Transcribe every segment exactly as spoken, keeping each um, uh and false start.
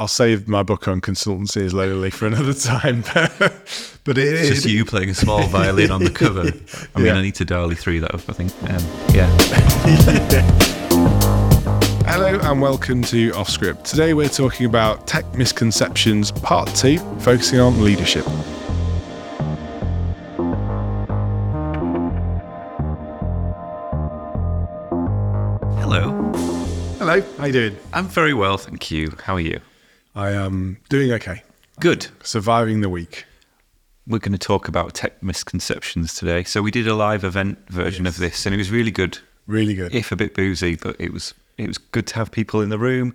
I'll save my book on consultancies literally for another time. But it is just you playing a small violin on the cover. I mean, yeah. I need to dolly through that up, I think. Um, yeah. Hello and welcome to Offscript. Today we're talking about tech misconceptions, part two, focusing on leadership. Hello. Hello. How you doing? I'm very well, thank you. How are you? I am doing okay. Good. Surviving the week. We're going to talk about tech misconceptions today. So we did a live event version yes. of this, and it was really good. Really good. If a bit boozy, but it was it was good to have people in the room,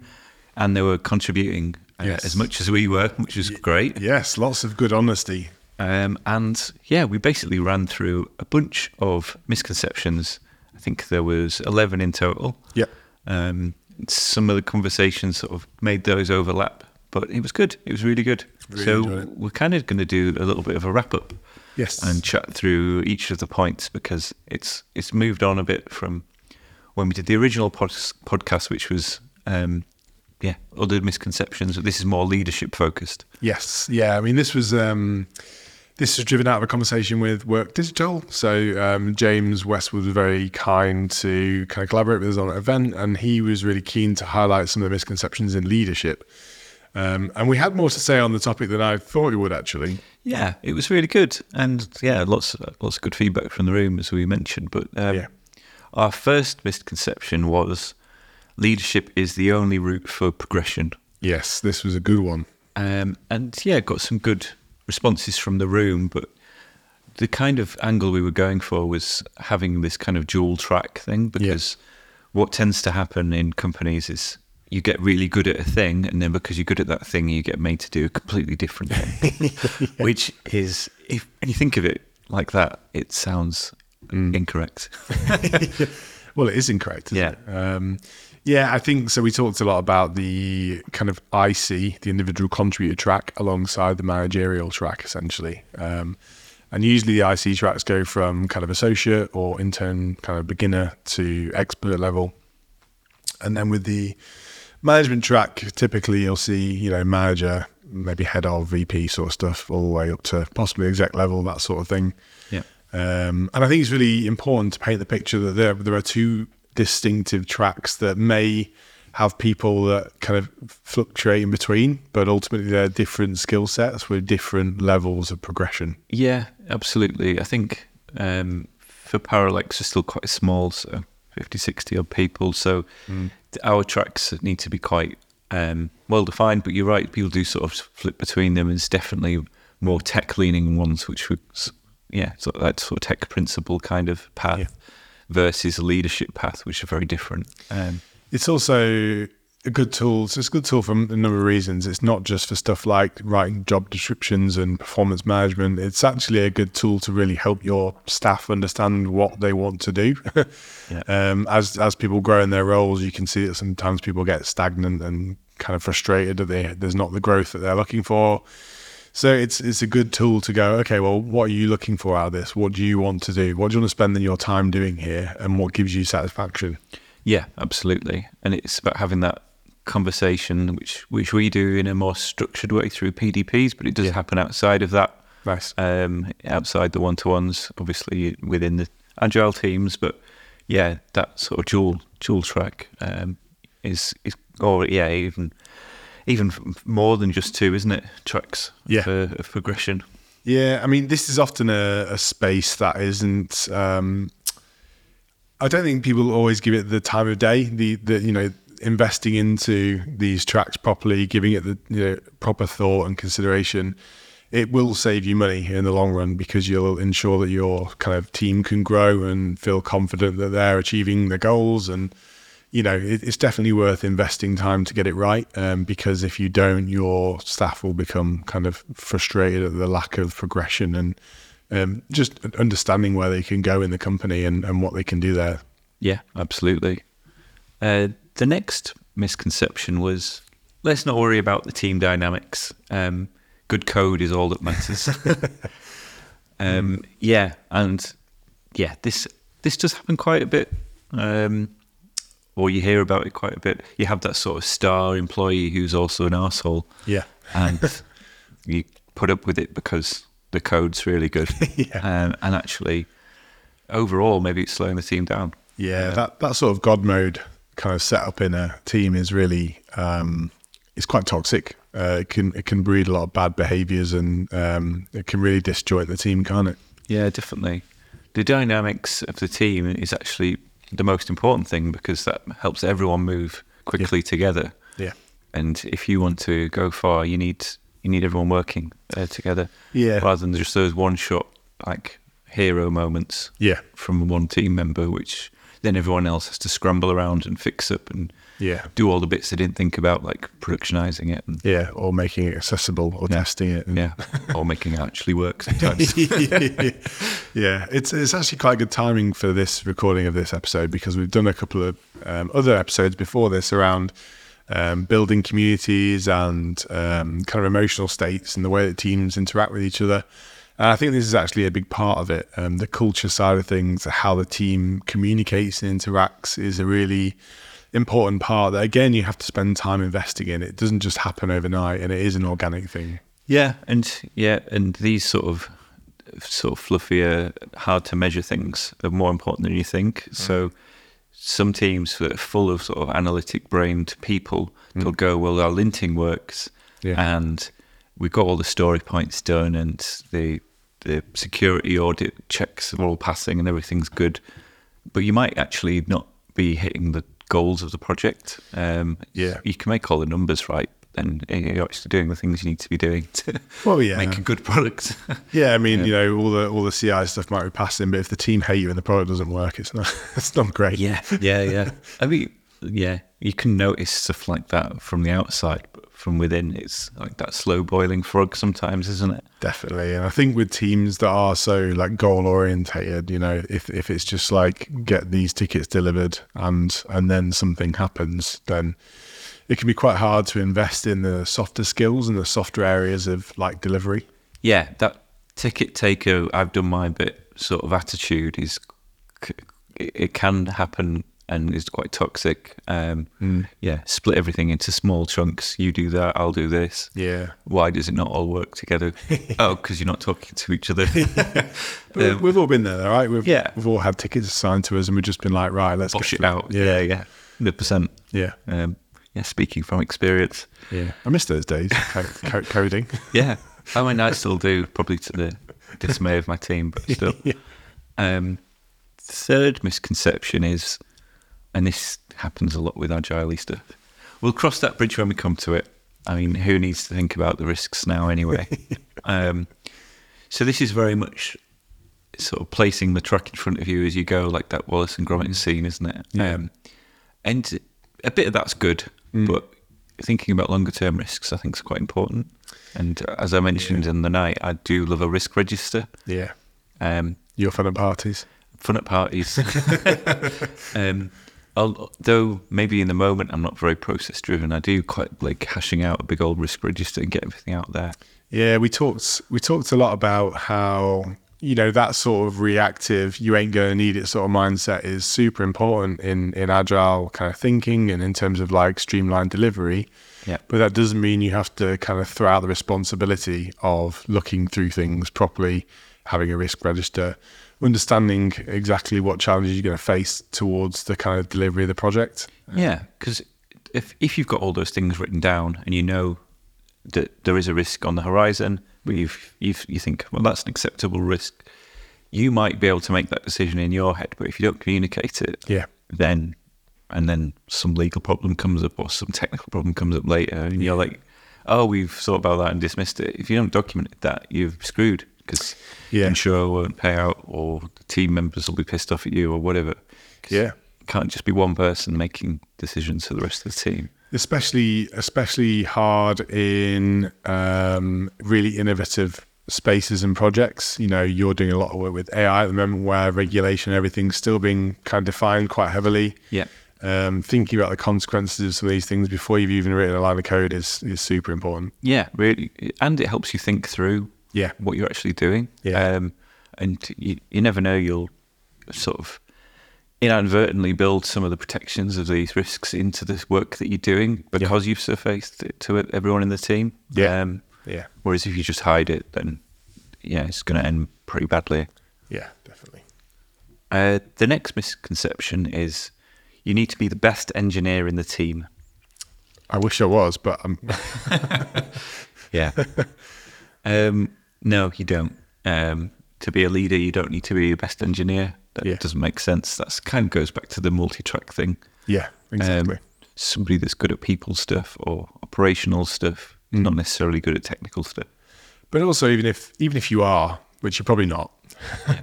and they were contributing uh, yes. as much as we were, which was y- great. Yes, lots of good honesty. Um, and yeah, we basically ran through a bunch of misconceptions. I think there was eleven in total. Yep. Um, some of the conversations sort of made those overlap. But it was good. It was really good. Really so we're kind of going to do a little bit of a wrap-up yes. and chat through each of the points, because it's it's moved on a bit from when we did the original pod- podcast, which was, um, yeah, other misconceptions. This is more leadership-focused. Yes. Yeah. I mean, this was... Um This was driven out of a conversation with Work Digital. So um, James Westwood was very kind to kind of collaborate with us on an event, and he was really keen to highlight some of the misconceptions in leadership. Um, and we had more to say on the topic than I thought we would, actually. Yeah, it was really good. And yeah, lots, lots of good feedback from the room, as we mentioned. But um, yeah. our first misconception was leadership is the only route for progression. Yes, this was a good one. Um, and yeah, got some good responses from the room, but the kind of angle we were going for was having this kind of dual track thing, because yeah. what tends to happen in companies is you get really good at a thing, and then because you're good at that thing, you get made to do a completely different thing, yeah. which is, if you think of it like that, it sounds mm. incorrect. Well, it is incorrect, isn't yeah. it? Um, yeah, I think so. We talked a lot about the kind of I C, the individual contributor track, alongside the managerial track, essentially. Um, and usually the I C tracks go from kind of associate or intern, kind of beginner, to expert level. And then with the management track, typically you'll see, you know, manager, maybe head of, V P sort of stuff, all the way up to possibly exec level, that sort of thing. Yeah. Um, and I think it's really important to paint the picture that there, there are two distinctive tracks that may have people that kind of fluctuate in between, but ultimately they're different skill sets with different levels of progression. Yeah, absolutely. I think um, for Parallax, we're still quite small, so fifty, sixty odd people. So mm. our tracks need to be quite um, well-defined, but you're right, people do sort of flip between them. It's definitely more tech-leaning ones, which would... Yeah, so that sort of tech principle kind of path yeah. versus a leadership path, which are very different. Um, it's also a good tool. So it's a good tool for a number of reasons. It's not just for stuff like writing job descriptions and performance management. It's actually a good tool to really help your staff understand what they want to do. yeah. um, as as people grow in their roles, you can see that sometimes people get stagnant and kind of frustrated that they, there's not the growth that they're looking for. So it's it's a good tool to go, okay, well, what are you looking for out of this? What do you want to do? What do you want to spend your time doing here? And what gives you satisfaction? Yeah, absolutely. And it's about having that conversation, which which we do in a more structured way through P D Ps, but it does yeah. happen outside of that. Nice. Um, outside the one-to-ones, obviously within the Agile teams. But yeah, that sort of dual dual track um, is, is, or yeah, even... Even more than just two, isn't it? Tracks yeah. for, of progression. Yeah, I mean, this is often a, a space that isn't. Um, I don't think people always give it the time of day. The, the you know, investing into these tracks properly, giving it the you know, proper thought and consideration, it will save you money in the long run, because you'll ensure that your kind of team can grow and feel confident that they're achieving their goals. And you know, it's definitely worth investing time to get it right, um, because if you don't, your staff will become kind of frustrated at the lack of progression and um, just understanding where they can go in the company and, and what they can do there. Yeah, absolutely. Uh, the next misconception was, let's not worry about the team dynamics. Um, good code is all that matters. um, yeah, and yeah, this this does happen quite a bit. Um or you hear about it quite a bit, you have that sort of star employee who's also an asshole. Yeah. And you put up with it because the code's really good. Yeah. Um, and actually, overall, maybe it's slowing the team down. Yeah, uh, that, that sort of God mode kind of set up in a team is really, um, it's quite toxic. Uh, it can it can breed a lot of bad behaviours, and um, it can really disjoint the team, can't it? Yeah, definitely. The dynamics of the team is actually the most important thing, because that helps everyone move quickly yeah. together. Yeah. And if you want to go far, you need you need everyone working uh, together. Yeah. Rather than just those one shot like hero moments. Yeah. From one team member, which then everyone else has to scramble around and fix up and yeah. do all the bits they didn't think about, like productionizing it. And, yeah, or making it accessible or yeah, testing it. And, yeah, or making it actually work sometimes. Yeah, it's it's actually quite good timing for this recording of this episode, because we've done a couple of um, other episodes before this around um, building communities and um, kind of emotional states and the way that teams interact with each other. And I think this is actually a big part of it. Um, the culture side of things, how the team communicates and interacts, is a really important part that, again, you have to spend time investing in. It doesn't just happen overnight, and it is an organic thing. Yeah, and yeah, and these sort of sort of fluffier, hard to measure things are more important than you think. Mm. So some teams that are full of sort of analytic brained people, mm. they'll go, well, our linting works, yeah. and we've got all the story points done, and the the security audit checks are all passing and everything's good. But you might actually not be hitting the goals of the project. Um, yeah. You can make all the numbers right, and you're actually doing the things you need to be doing to well, yeah. make a good product. Yeah, I mean, yeah. you know, all the all the C I stuff might be passing, but if the team hate you and the product doesn't work, it's not it's not great. Yeah, yeah, yeah. I mean, yeah, you can notice stuff like that from the outside, but from within, it's like that slow boiling frog sometimes, isn't it? Definitely. And I think with teams that are so like goal orientated, you know, if if it's just like get these tickets delivered and and then something happens, then it can be quite hard to invest in the softer skills and the softer areas of like delivery. Yeah, that ticket taker, I've done my bit sort of attitude is, it can happen and is quite toxic. Um, mm. Yeah, split everything into small chunks. You do that, I'll do this. Yeah. Why does it not all work together? Oh, because you're not talking to each other. But um, we've all been there, right? We've, yeah. We've all had tickets assigned to us, and we've just been like, right, let's bosh it out. Yeah, yeah, yeah. one hundred percent. Yeah. Um, yeah, speaking from experience. Yeah. I miss those days, co- co- coding. Yeah. I mean, I still do, probably to the dismay of my team, but still. Yeah. Um, third misconception is, and this happens a lot with Agile stuff, we'll cross that bridge when we come to it. I mean, who needs to think about the risks now anyway? um, so this is very much sort of placing the truck in front of you as you go, like that Wallace and Gromit scene, isn't it? Yeah. Um, and a bit of that's good, mm. but thinking about longer term risks, I think, is quite important. And as I mentioned yeah. in the night, I do love a risk register. Yeah. Um, You're fun at parties. Fun at parties. um Although maybe in the moment I'm not very process driven, I do quite like hashing out a big old risk register and getting everything out there. Yeah, we talked we talked a lot about how, you know, that sort of reactive, you ain't going to need it sort of mindset is super important in, in Agile kind of thinking and in terms of like streamlined delivery. Yeah. But that doesn't mean you have to kind of throw out the responsibility of looking through things properly, having a risk register, understanding exactly what challenges you're going to face towards the kind of delivery of the project. Yeah, because if if you've got all those things written down and you know that there is a risk on the horizon, but you've, you've, you think, well, that's an acceptable risk, you might be able to make that decision in your head, but if you don't communicate it, yeah, then and then some legal problem comes up or some technical problem comes up later, and yeah. you're like, oh, we've thought about that and dismissed it. If you don't document that, you've screwed. Because yeah. insurer won't pay out, or the team members will be pissed off at you, or whatever. Yeah, it can't just be one person making decisions for the rest of the team. Especially, especially hard in um, really innovative spaces and projects. You know, you're doing a lot of work with A I at the moment, where regulation and everything's still being kind of defined quite heavily. Yeah, um, thinking about the consequences of some of these things before you've even written a line of code is is super important. Yeah, really, and it helps you think through. Yeah, what you're actually doing. Yeah, um, and you, you never know, you'll sort of inadvertently build some of the protections of these risks into this work that you're doing because yeah. you've surfaced it to it, everyone in the team. Yeah. Um, yeah. Whereas if you just hide it, then yeah, it's going to end pretty badly. Yeah, definitely. Uh, the next misconception is you need to be the best engineer in the team. I wish I was, but I'm... yeah. Um, no, you don't. Um, to be a leader, you don't need to be the best engineer. That yeah. doesn't make sense. That kind of goes back to the multi-track thing. Yeah, exactly. Um, somebody that's good at people stuff or operational stuff is mm. not necessarily good at technical stuff. But also, even if even if you are, which you're probably not, yeah.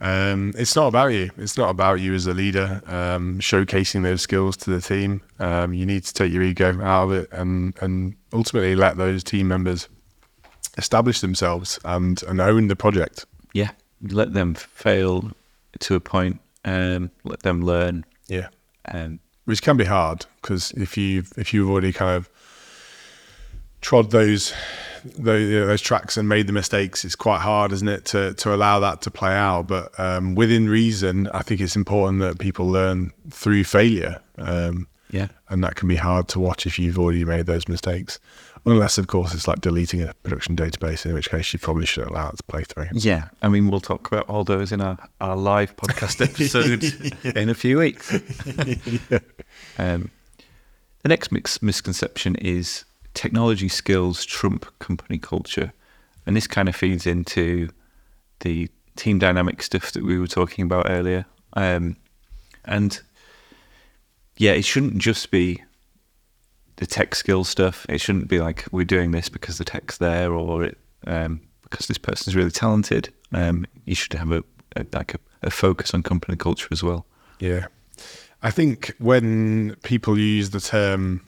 um, it's not about you. It's not about you as a leader um, showcasing those skills to the team. Um, you need to take your ego out of it and and ultimately let those team members establish themselves and, and own the project. Yeah, let them fail to a point, um, let them learn. Yeah, um, which can be hard because if you've if you've already kind of trod those those, you know, those tracks and made the mistakes, it's quite hard, isn't it, to to allow that to play out? But um, within reason, I think it's important that people learn through failure. Um, yeah, and that can be hard to watch if you've already made those mistakes. Unless, of course, it's like deleting a production database, in which case you probably should allow it to play through. Yeah. I mean, we'll talk about all those in our, our live podcast episode yeah. in a few weeks. yeah. um, the next mix, misconception is technology skills trump company culture. And this kind of feeds into the team dynamic stuff that we were talking about earlier. Um, and, yeah, it shouldn't just be the tech skill stuff. It shouldn't be like we're doing this because the tech's there or it, um, because this person's really talented. Um, you should have a, a like a, a focus on company culture as well. Yeah. I think when people use the term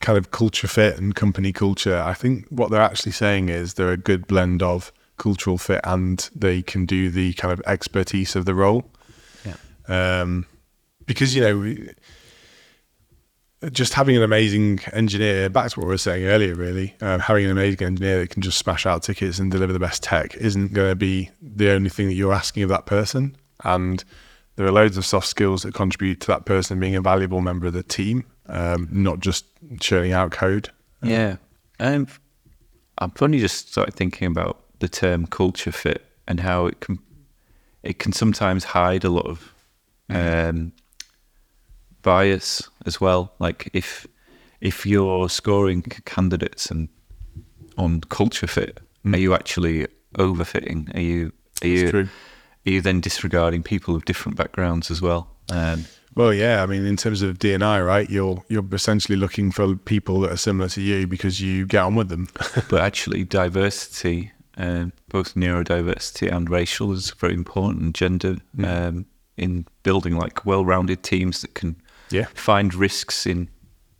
kind of culture fit and company culture, I think what they're actually saying is they're a good blend of cultural fit and they can do the kind of expertise of the role. Yeah. Um, because, you know... We, just having an amazing engineer, back to what we were saying earlier, really, um, having an amazing engineer that can just smash out tickets and deliver the best tech isn't going to be the only thing that you're asking of that person. And there are loads of soft skills that contribute to that person being a valuable member of the team, um, not just churning out code. Um, yeah. Um, I've only just started thinking about the term culture fit and how it can, it can sometimes hide a lot of... Um, bias as well. Like if if you're scoring candidates and on culture fit, mm. are you actually overfitting? Are you are you are you then disregarding people of different backgrounds as well? Um, well, yeah. I mean, in terms of D and I, right? You're you're essentially looking for people that are similar to you because you get on with them. But actually, diversity, um, both neurodiversity and racial, is very important. Gender mm. um, in building like well-rounded teams that can. Yeah. Find risks in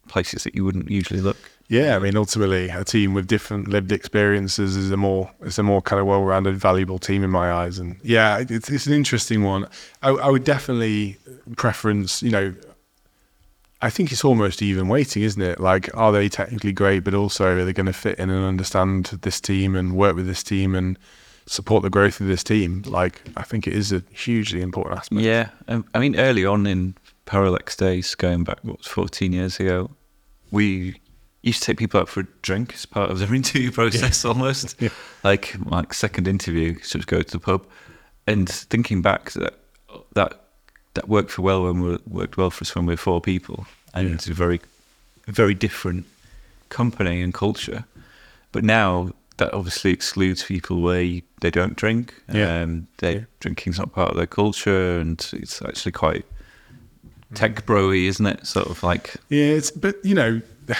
places that you wouldn't usually look. Yeah, I mean, ultimately, a team with different lived experiences is a more it's a more kind of well-rounded, valuable team in my eyes. And yeah, it's it's an interesting one. I, I would definitely preference, you know, I think it's almost even weighting, isn't it? Like, are they technically great, but also are they going to fit in and understand this team and work with this team and support the growth of this team? Like, I think it is a hugely important aspect. Yeah, um, I mean, early on in Parallax days, going back what fourteen years ago, we used to take people out for a drink as part of their interview process. Yeah. Almost yeah. like like second interview, so just go to the pub. And thinking back, that that that worked for well when we worked well for us when we were four people, and yeah. it's a very very different company and culture. But now that obviously excludes people where they don't drink. Yeah, um, they yeah. drinking's not part of their culture, and it's actually quite tech bro-y, isn't it? Sort of like, yeah. It's but you know, the,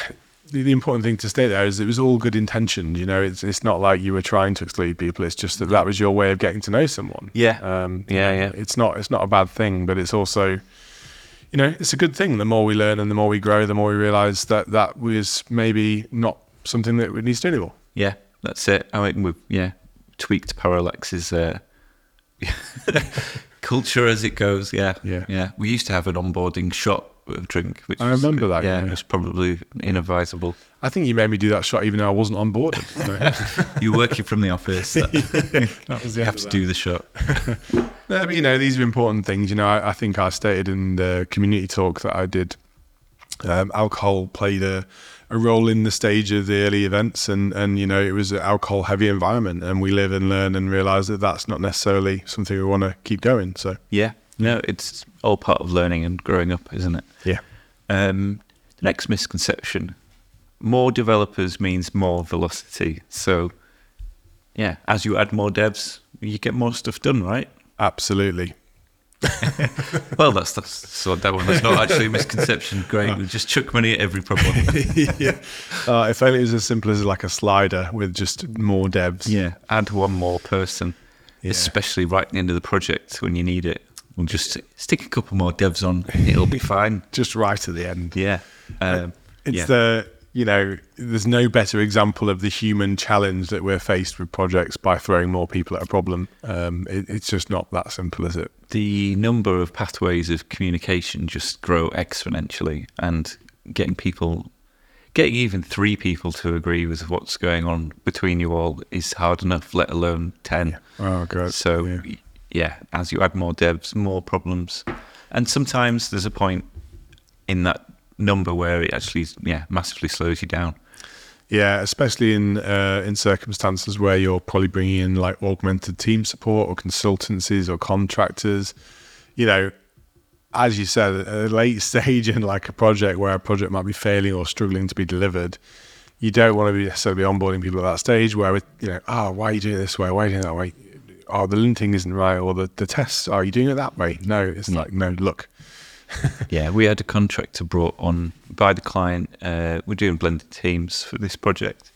the important thing to state there is it was all good intention. You know, it's it's not like you were trying to exclude people. It's just that that was your way of getting to know someone. Yeah, um, yeah, you know, yeah. It's not it's not a bad thing, but it's also, you know, it's a good thing. The more we learn and the more we grow, the more we realise that that was maybe not something that we need to do anymore. Yeah, that's it. I mean, we yeah tweaked Parallax's uh, culture as it goes. Yeah, yeah, yeah. We used to have an onboarding shot with a drink. Which I remember is, that. Yeah, it's probably inadvisable. I think you made me do that shot even though I wasn't on board. You were working from the office. That, yeah, that was the you have to do the shot. No, but, you know, these are important things. You know, I, I think I stated in the community talk that I did, um, alcohol played a, a role in the stage of the early events, and, and you know, it was an alcohol heavy environment, and we live and learn and realise that that's not necessarily something we want to keep going. So yeah. No, it's all part of learning and growing up, isn't it? Yeah. Um, the next misconception, more developers means more velocity. So, yeah, as you add more devs, you get more stuff done, right? Absolutely. Well, that's, that's so that one. That's not actually a misconception. Great. Oh. We just chuck money at every problem. Yeah. Uh, if only it was as simple as like a slider with just more devs. Yeah, add one more person, yeah. Especially right at the end of the project when you need it. We'll just stick a couple more devs on, it'll be fine. Just right at the end. Yeah. Um, it's yeah. the, you know, there's no better example of the human challenge that we're faced with projects by throwing more people at a problem. Um, it, it's just not that simple, is it? The number of pathways of communication just grow exponentially, and getting people, getting even three people to agree with what's going on between you all is hard enough, let alone ten. Yeah. Oh, great. So... Yeah. Yeah, as you add more devs, more problems. And sometimes there's a point in that number where it actually, yeah, massively slows you down. Yeah, especially in uh, in circumstances where you're probably bringing in like augmented team support or consultancies or contractors. You know, as you said, at a late stage in like a project where a project might be failing or struggling to be delivered, you don't want to be necessarily onboarding people at that stage where, you know, oh, why are you doing it this way? Why are you doing it that way? Oh, the linting isn't right, or the, the tests, are you doing it that way? No, it's yeah. like, no, look. Yeah, we had a contractor brought on by the client. Uh, we're doing blended teams for this project,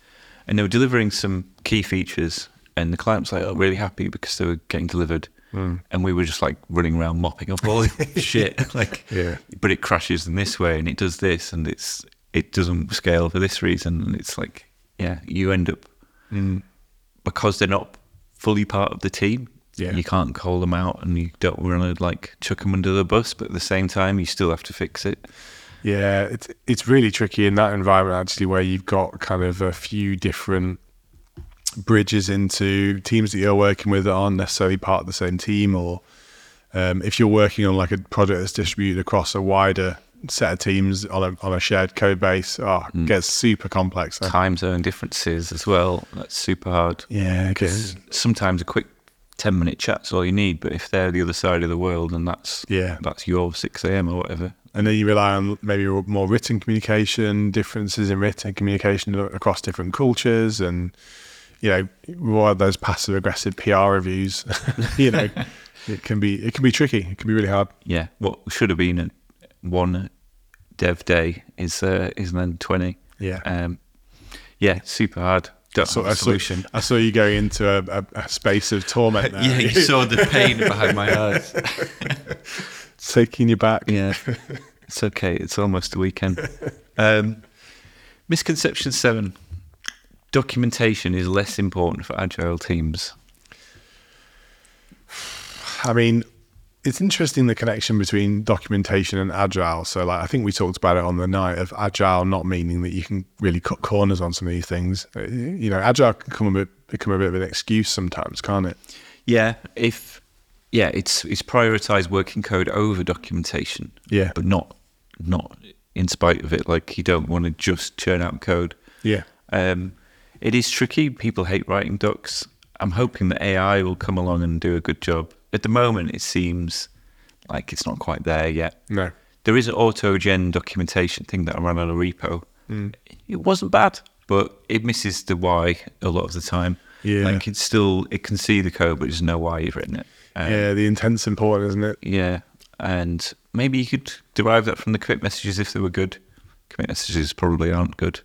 and they were delivering some key features, and the client was like, oh, really happy because they were getting delivered. Mm. And we were just like running around mopping up all this shit. Like, yeah. But it crashes in this way, and it does this, and it's it doesn't scale for this reason. And it's like, yeah, you end up, mm. because they're not fully part of the team, yeah. You can't call them out, and you don't want to like chuck them under the bus, but at the same time you still have to fix it. Yeah, it's it's really tricky in that environment actually, where you've got kind of a few different bridges into teams that you're working with that aren't necessarily part of the same team, or um, if you're working on like a project that's distributed across a wider set of teams on a, on a shared code base, oh, mm. gets super complex. Eh? Time zone differences as well, that's super hard. Yeah, because sometimes a quick ten minute chat's all you need, but if they're the other side of the world and that's yeah. that's your six a m or whatever. And then you rely on maybe more written communication, differences in written communication across different cultures, and, you know, what are those passive aggressive P R reviews? You know, it can be it can be tricky. It can be really hard. Yeah, what should have been a one dev day is uh, is then twenty. Yeah, um, yeah, super hard. Don't I saw, have a solution. I saw, I saw you going into a, a, a space of torment. There. Yeah, you saw the pain behind my eyes. It's taking you back. Yeah, it's okay. It's almost a weekend. Um, misconception seven: documentation is less important for agile teams. I mean. It's interesting, the connection between documentation and agile. So like, I think we talked about it on the night of agile, not meaning that you can really cut corners on some of these things. You know, agile can come a bit, become a bit of an excuse sometimes, can't it? Yeah. If, yeah, it's, it's prioritized working code over documentation, yeah, but not, not in spite of it. Like, you don't want to just churn out code. Yeah. Um, it is tricky. People hate writing docs. I'm hoping that A I will come along and do a good job. At the moment, it seems like it's not quite there yet. No. There is an auto-gen documentation thing that I ran on a repo. Mm. It wasn't bad, but it misses the why a lot of the time. Yeah. Like, it's still, it can see the code, but it doesn't know why you've written it. Um, yeah, the intent's important, isn't it? Yeah. And maybe you could derive that from the commit messages if they were good. Commit messages probably aren't good.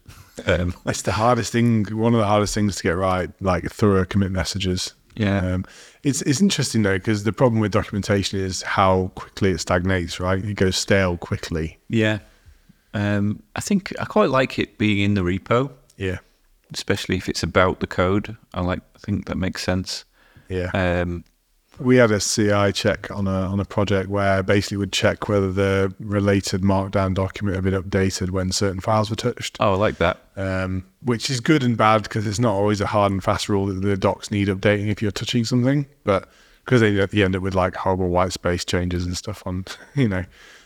Um, That's the hardest thing, one of the hardest things to get right, like thorough commit messages. Yeah, um, it's it's interesting though, because the problem with documentation is how quickly it stagnates, right? It goes stale quickly. Yeah, um, I think I quite like it being in the repo. Yeah, especially if it's about the code. I like I think that makes sense. Yeah, um, we had a C I check on a on a project where basically would check whether the related markdown document had been updated when certain files were touched. Oh, I like that. Um, which is good and bad because it's not always a hard and fast rule that the docs need updating if you're touching something, but because they, they end up with like horrible white space changes and stuff on, you know.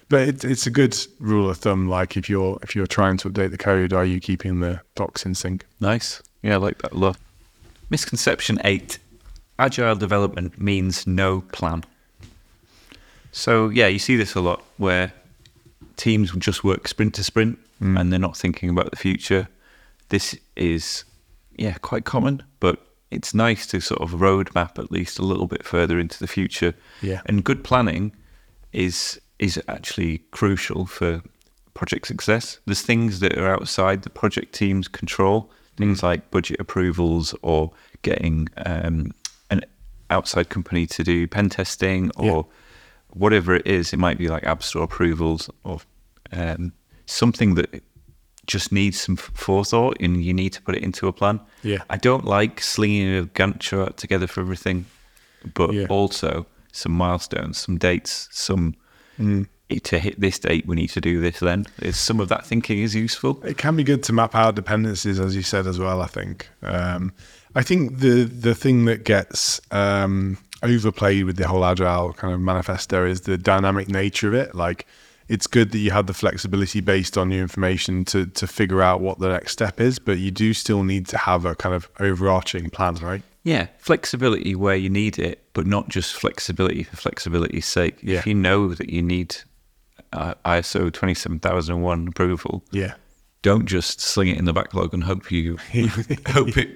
But it, it's a good rule of thumb. Like if you're if you're trying to update the code, are you keeping the docs in sync? Nice. Yeah, I like that a lot. Misconception eight. Agile development means no plan. So, yeah, you see this a lot where teams will just work sprint to sprint mm. and they're not thinking about the future. This is, yeah, quite common, but it's nice to sort of roadmap at least a little bit further into the future. Yeah. And good planning is is actually crucial for project success. There's things that are outside the project team's control, things mm. like budget approvals or getting... Um, outside company to do pen testing or yeah. whatever it is. It might be like App Store approvals or um, something that just needs some forethought and you need to put it into a plan. Yeah. I don't like slinging a Gantt chart together for everything, but yeah. also some milestones, some dates, some... Mm. to hit this date, we need to do this then. Is some of that thinking is useful. It can be good to map out dependencies, as you said as well, I think. Um, I think the the thing that gets um, overplayed with the whole Agile kind of manifesto is the dynamic nature of it. Like, it's good that you have the flexibility based on your information to to figure out what the next step is, but you do still need to have a kind of overarching plan, right? Yeah, flexibility where you need it, but not just flexibility for flexibility's sake. Yeah. If you know that you need Uh, I S O twenty-seven thousand one approval. Yeah, don't just sling it in the backlog and hope you hope it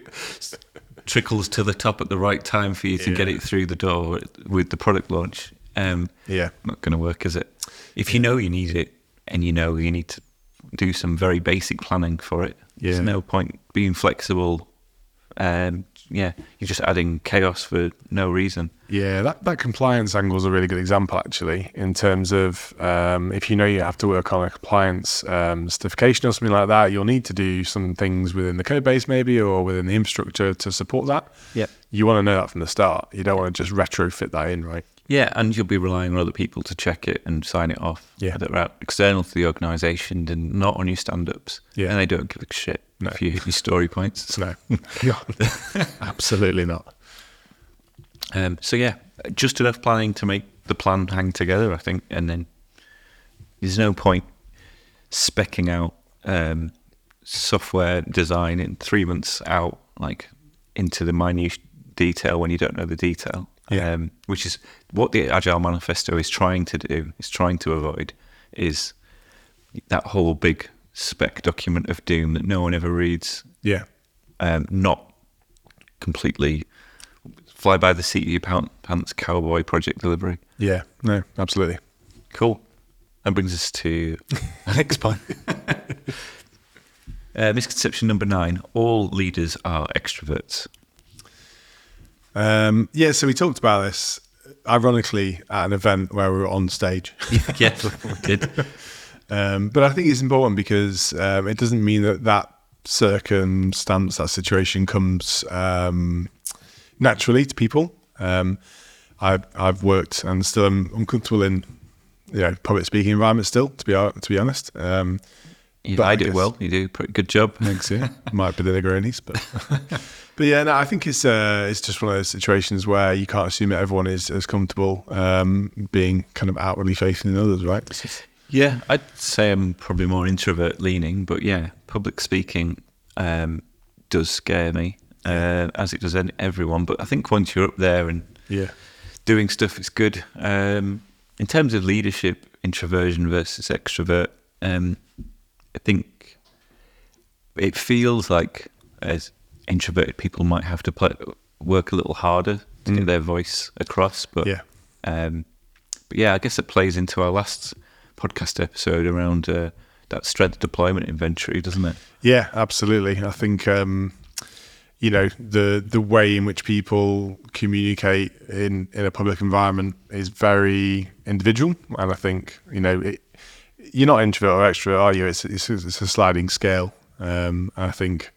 trickles to the top at the right time for you to yeah. get it through the door with the product launch. Um, yeah, not going to work, is it? If yeah. you know you need it and you know you need to do some very basic planning for it, yeah. there's no point being flexible. Um, yeah, you're just adding chaos for no reason. Yeah, that, that compliance angle is a really good example, actually, in terms of um, if you know you have to work on a compliance um, certification or something like that, you'll need to do some things within the code base maybe or within the infrastructure to support that. Yeah. You want to know that from the start. You don't want to just retrofit that in, right? Yeah, and you'll be relying on other people to check it and sign it off. Yeah. That are external to the organisation and not on your stand-ups. Yeah. And they don't give a shit. No. If you hit your story points. No. Absolutely not. Um, so, yeah, just enough planning to make the plan hang together, I think. And then there's no point specking out um, software design in three months out, like into the minute detail when you don't know the detail, yeah. um, which is what the Agile Manifesto is trying to do, is trying to avoid, is that whole big... spec document of doom that no one ever reads. Yeah. Um, not completely fly by the seat of your pants cowboy project delivery. Yeah, no, absolutely. Cool. That brings us to the next point. uh, misconception number nine, all leaders are extroverts. Um, yeah, so we talked about this, ironically, at an event where we were on stage. Yeah, we did. Um, but I think it's important because um, it doesn't mean that that circumstance, that situation comes um, naturally to people. Um, I've, I've worked and still am uncomfortable in, you know, public speaking environment still, to be to be honest. Um, you but I do well. You do a good job. Thanks, yeah. Might be the Negronis, but... But yeah, no, I think it's uh, it's just one of those situations where you can't assume that everyone is as comfortable um, being kind of outwardly facing than others, right? Yeah, I'd say I'm probably more introvert leaning, but yeah, public speaking um, does scare me, uh, as it does everyone. But I think once you're up there and yeah. doing stuff, it's good. Um, in terms of leadership, introversion versus extrovert, um, I think it feels like as introverted people might have to play, work a little harder to mm. get their voice across. But yeah. Um, but yeah, I guess it plays into our last podcast episode around uh, that strength deployment inventory, doesn't it? Yeah, absolutely. I think um, you know the the way in which people communicate in in a public environment is very individual, and I think you know it, you're not introvert or extrovert, are you? It's it's, it's a sliding scale. Um, I think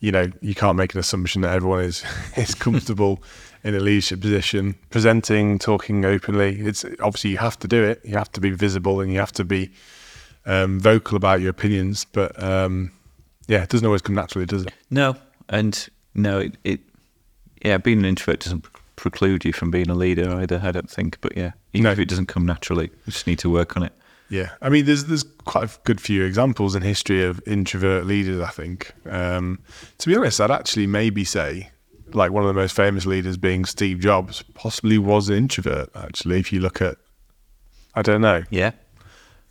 you know, you can't make an assumption that everyone is is comfortable in a leadership position, presenting, talking openly. It's obviously you have to do it. You have to be visible and you have to be um, vocal about your opinions. But um, yeah, it doesn't always come naturally, does it? No, and no, it, it yeah, being an introvert doesn't preclude you from being a leader either, I don't think. But yeah, even no. if it doesn't come naturally, you just need to work on it. Yeah, I mean, there's there's quite a good few examples in history of introvert leaders, I think. Um, to be honest, I'd actually maybe say, like, one of the most famous leaders being Steve Jobs possibly was an introvert, actually, if you look at, I don't know. Yeah.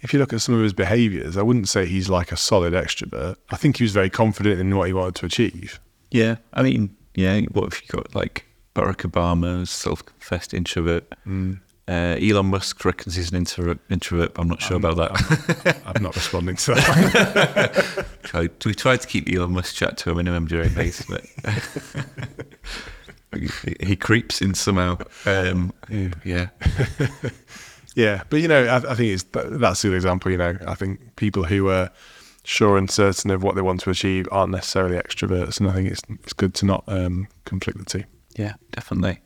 If you look at some of his behaviours, I wouldn't say he's like a solid extrovert. I think he was very confident in what he wanted to achieve. Yeah, I mean, yeah, what if you got, like, Barack Obama, self-confessed introvert, mm. Uh, Elon Musk reckons he's an introvert, introvert but I'm not sure I'm, about that. I'm, I'm not responding to that. Tried, we tried to keep Elon Musk chat to a minimum during this, but he, he creeps in somehow. Um, yeah. Yeah, but, you know, I, I think it's that's a good example, you know. I think people who are sure and certain of what they want to achieve aren't necessarily extroverts, and I think it's, it's good to not um, conflict the two. Yeah, definitely.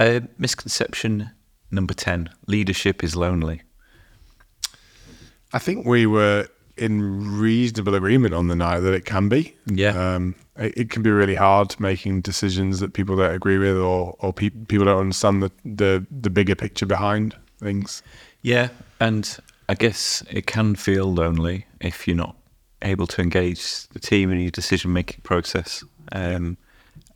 Uh, misconception number ten, leadership is lonely. I think we were in reasonable agreement on the night that it can be. Yeah. Um, it, it can be really hard making decisions that people don't agree with, or, or pe- people don't understand the, the, the bigger picture behind things. Yeah. And I guess it can feel lonely if you're not able to engage the team in your decision-making process. Um,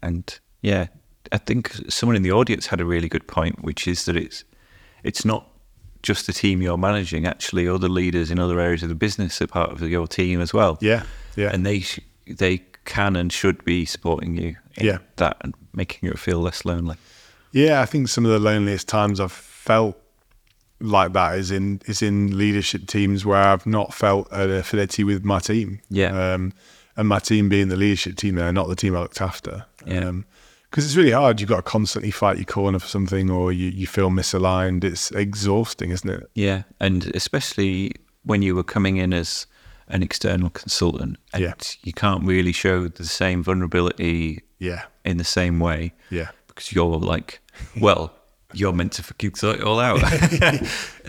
and yeah, I think someone in the audience had a really good point, which is that it's it's not just the team you're managing. Actually, other leaders in other areas of the business are part of your team as well. Yeah, yeah. And they sh- they can and should be supporting you in yeah. that and making you feel less lonely. Yeah, I think some of the loneliest times I've felt like that is in is in leadership teams where I've not felt an affinity with my team. Yeah. Um, and my team being the leadership team there, not the team I looked after. Yeah. Um, Because it's really hard. You've got to constantly fight your corner for something, or you, you feel misaligned. It's exhausting, isn't it? Yeah, and especially when you were coming in as an external consultant, and yeah. you can't really show the same vulnerability yeah. in the same way. Yeah, because you're like, well, you're meant to fucking sort it all out. yeah.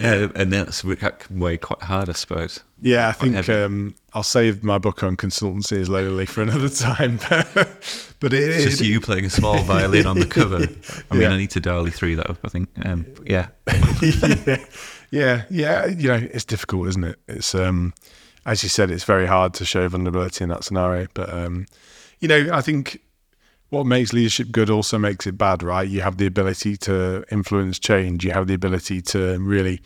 um, and that's, that can weigh quite hard, I suppose. Yeah, I think um, I'll save my book on consultancy is lonely for another time. But it it's is. Just you playing a small violin on the cover. I mean, yeah. I need to dial you through that up, I think. Um, yeah. yeah. Yeah. Yeah. You know, it's difficult, isn't it? It's, um, as you said, it's very hard to show vulnerability in that scenario. But, um, you know, I think what makes leadership good also makes it bad, right? You have the ability to influence change. You have the ability to really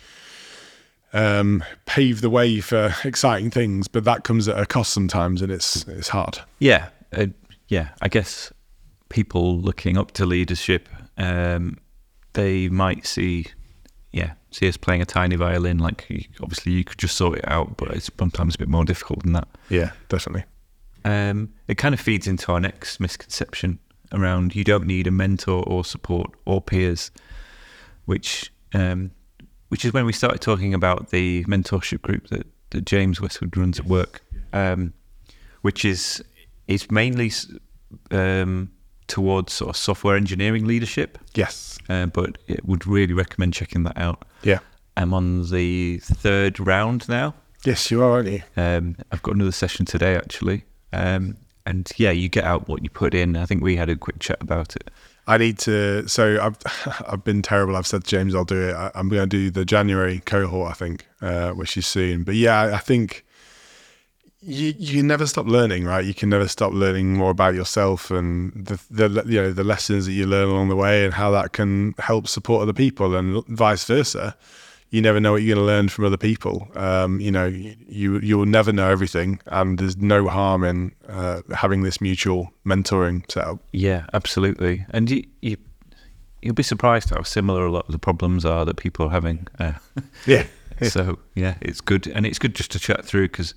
um, pave the way for exciting things, but that comes at a cost sometimes, and it's it's hard. Yeah, uh, yeah. I guess people looking up to leadership, um, they might see, yeah, see us playing a tiny violin. Like, obviously, you could just sort it out, but it's sometimes a bit more difficult than that. Yeah, definitely. Um, it kind of feeds into our next misconception around you don't need a mentor or support or peers, which um, which is when we started talking about the mentorship group that, that James Westwood runs at work, um, which is is mainly um, towards sort of software engineering leadership. Yes, uh, but it would really recommend checking that out. Yeah, I'm on the third round now. Yes, you are, aren't you? Um, I've got another session today, actually. Um, and yeah, you get out what you put in. I think we had a quick chat about it. I need to, so I've I've been terrible. I've said to James, I'll do it. I, I'm going to do the January cohort, I think, uh, which is soon. But yeah, I think you you never stop learning, right? You can never stop learning more about yourself and the, the you know the lessons that you learn along the way and how that can help support other people and vice versa. You never know what you're going to learn from other people. Um, you know, you you'll never know everything, and there's no harm in uh, having this mutual mentoring setup. Yeah, absolutely. And you, you you'll be surprised how similar a lot of the problems are that people are having. Uh, yeah. yeah. So yeah, it's good, and it's good just to chat through, because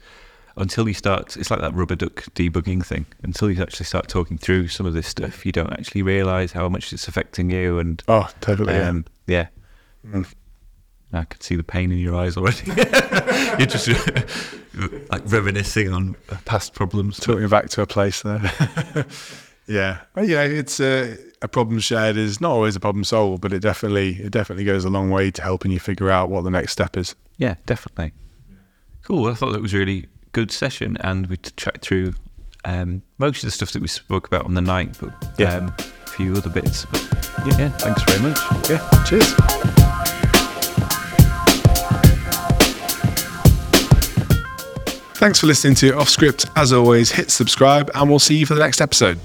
until you start, it's like that rubber duck debugging thing. Until you actually start talking through some of this stuff, you don't actually realise how much it's affecting you. And oh, totally. Um, yeah. yeah. Mm. I could see the pain in your eyes already. You're just like reminiscing on past problems. Talking back to a place there. Yeah, well, you know, it's a, a problem shared is not always a problem solved, but it definitely it definitely goes a long way to helping you figure out what the next step is. Yeah, definitely. Cool. I thought that was a really good session, and we tracked through um, most of the stuff that we spoke about on the night, but yeah. um, a few other bits. But yeah, yeah, thanks very much. Yeah, cheers. Thanks for listening to Offscript. As always, hit subscribe, and we'll see you for the next episode.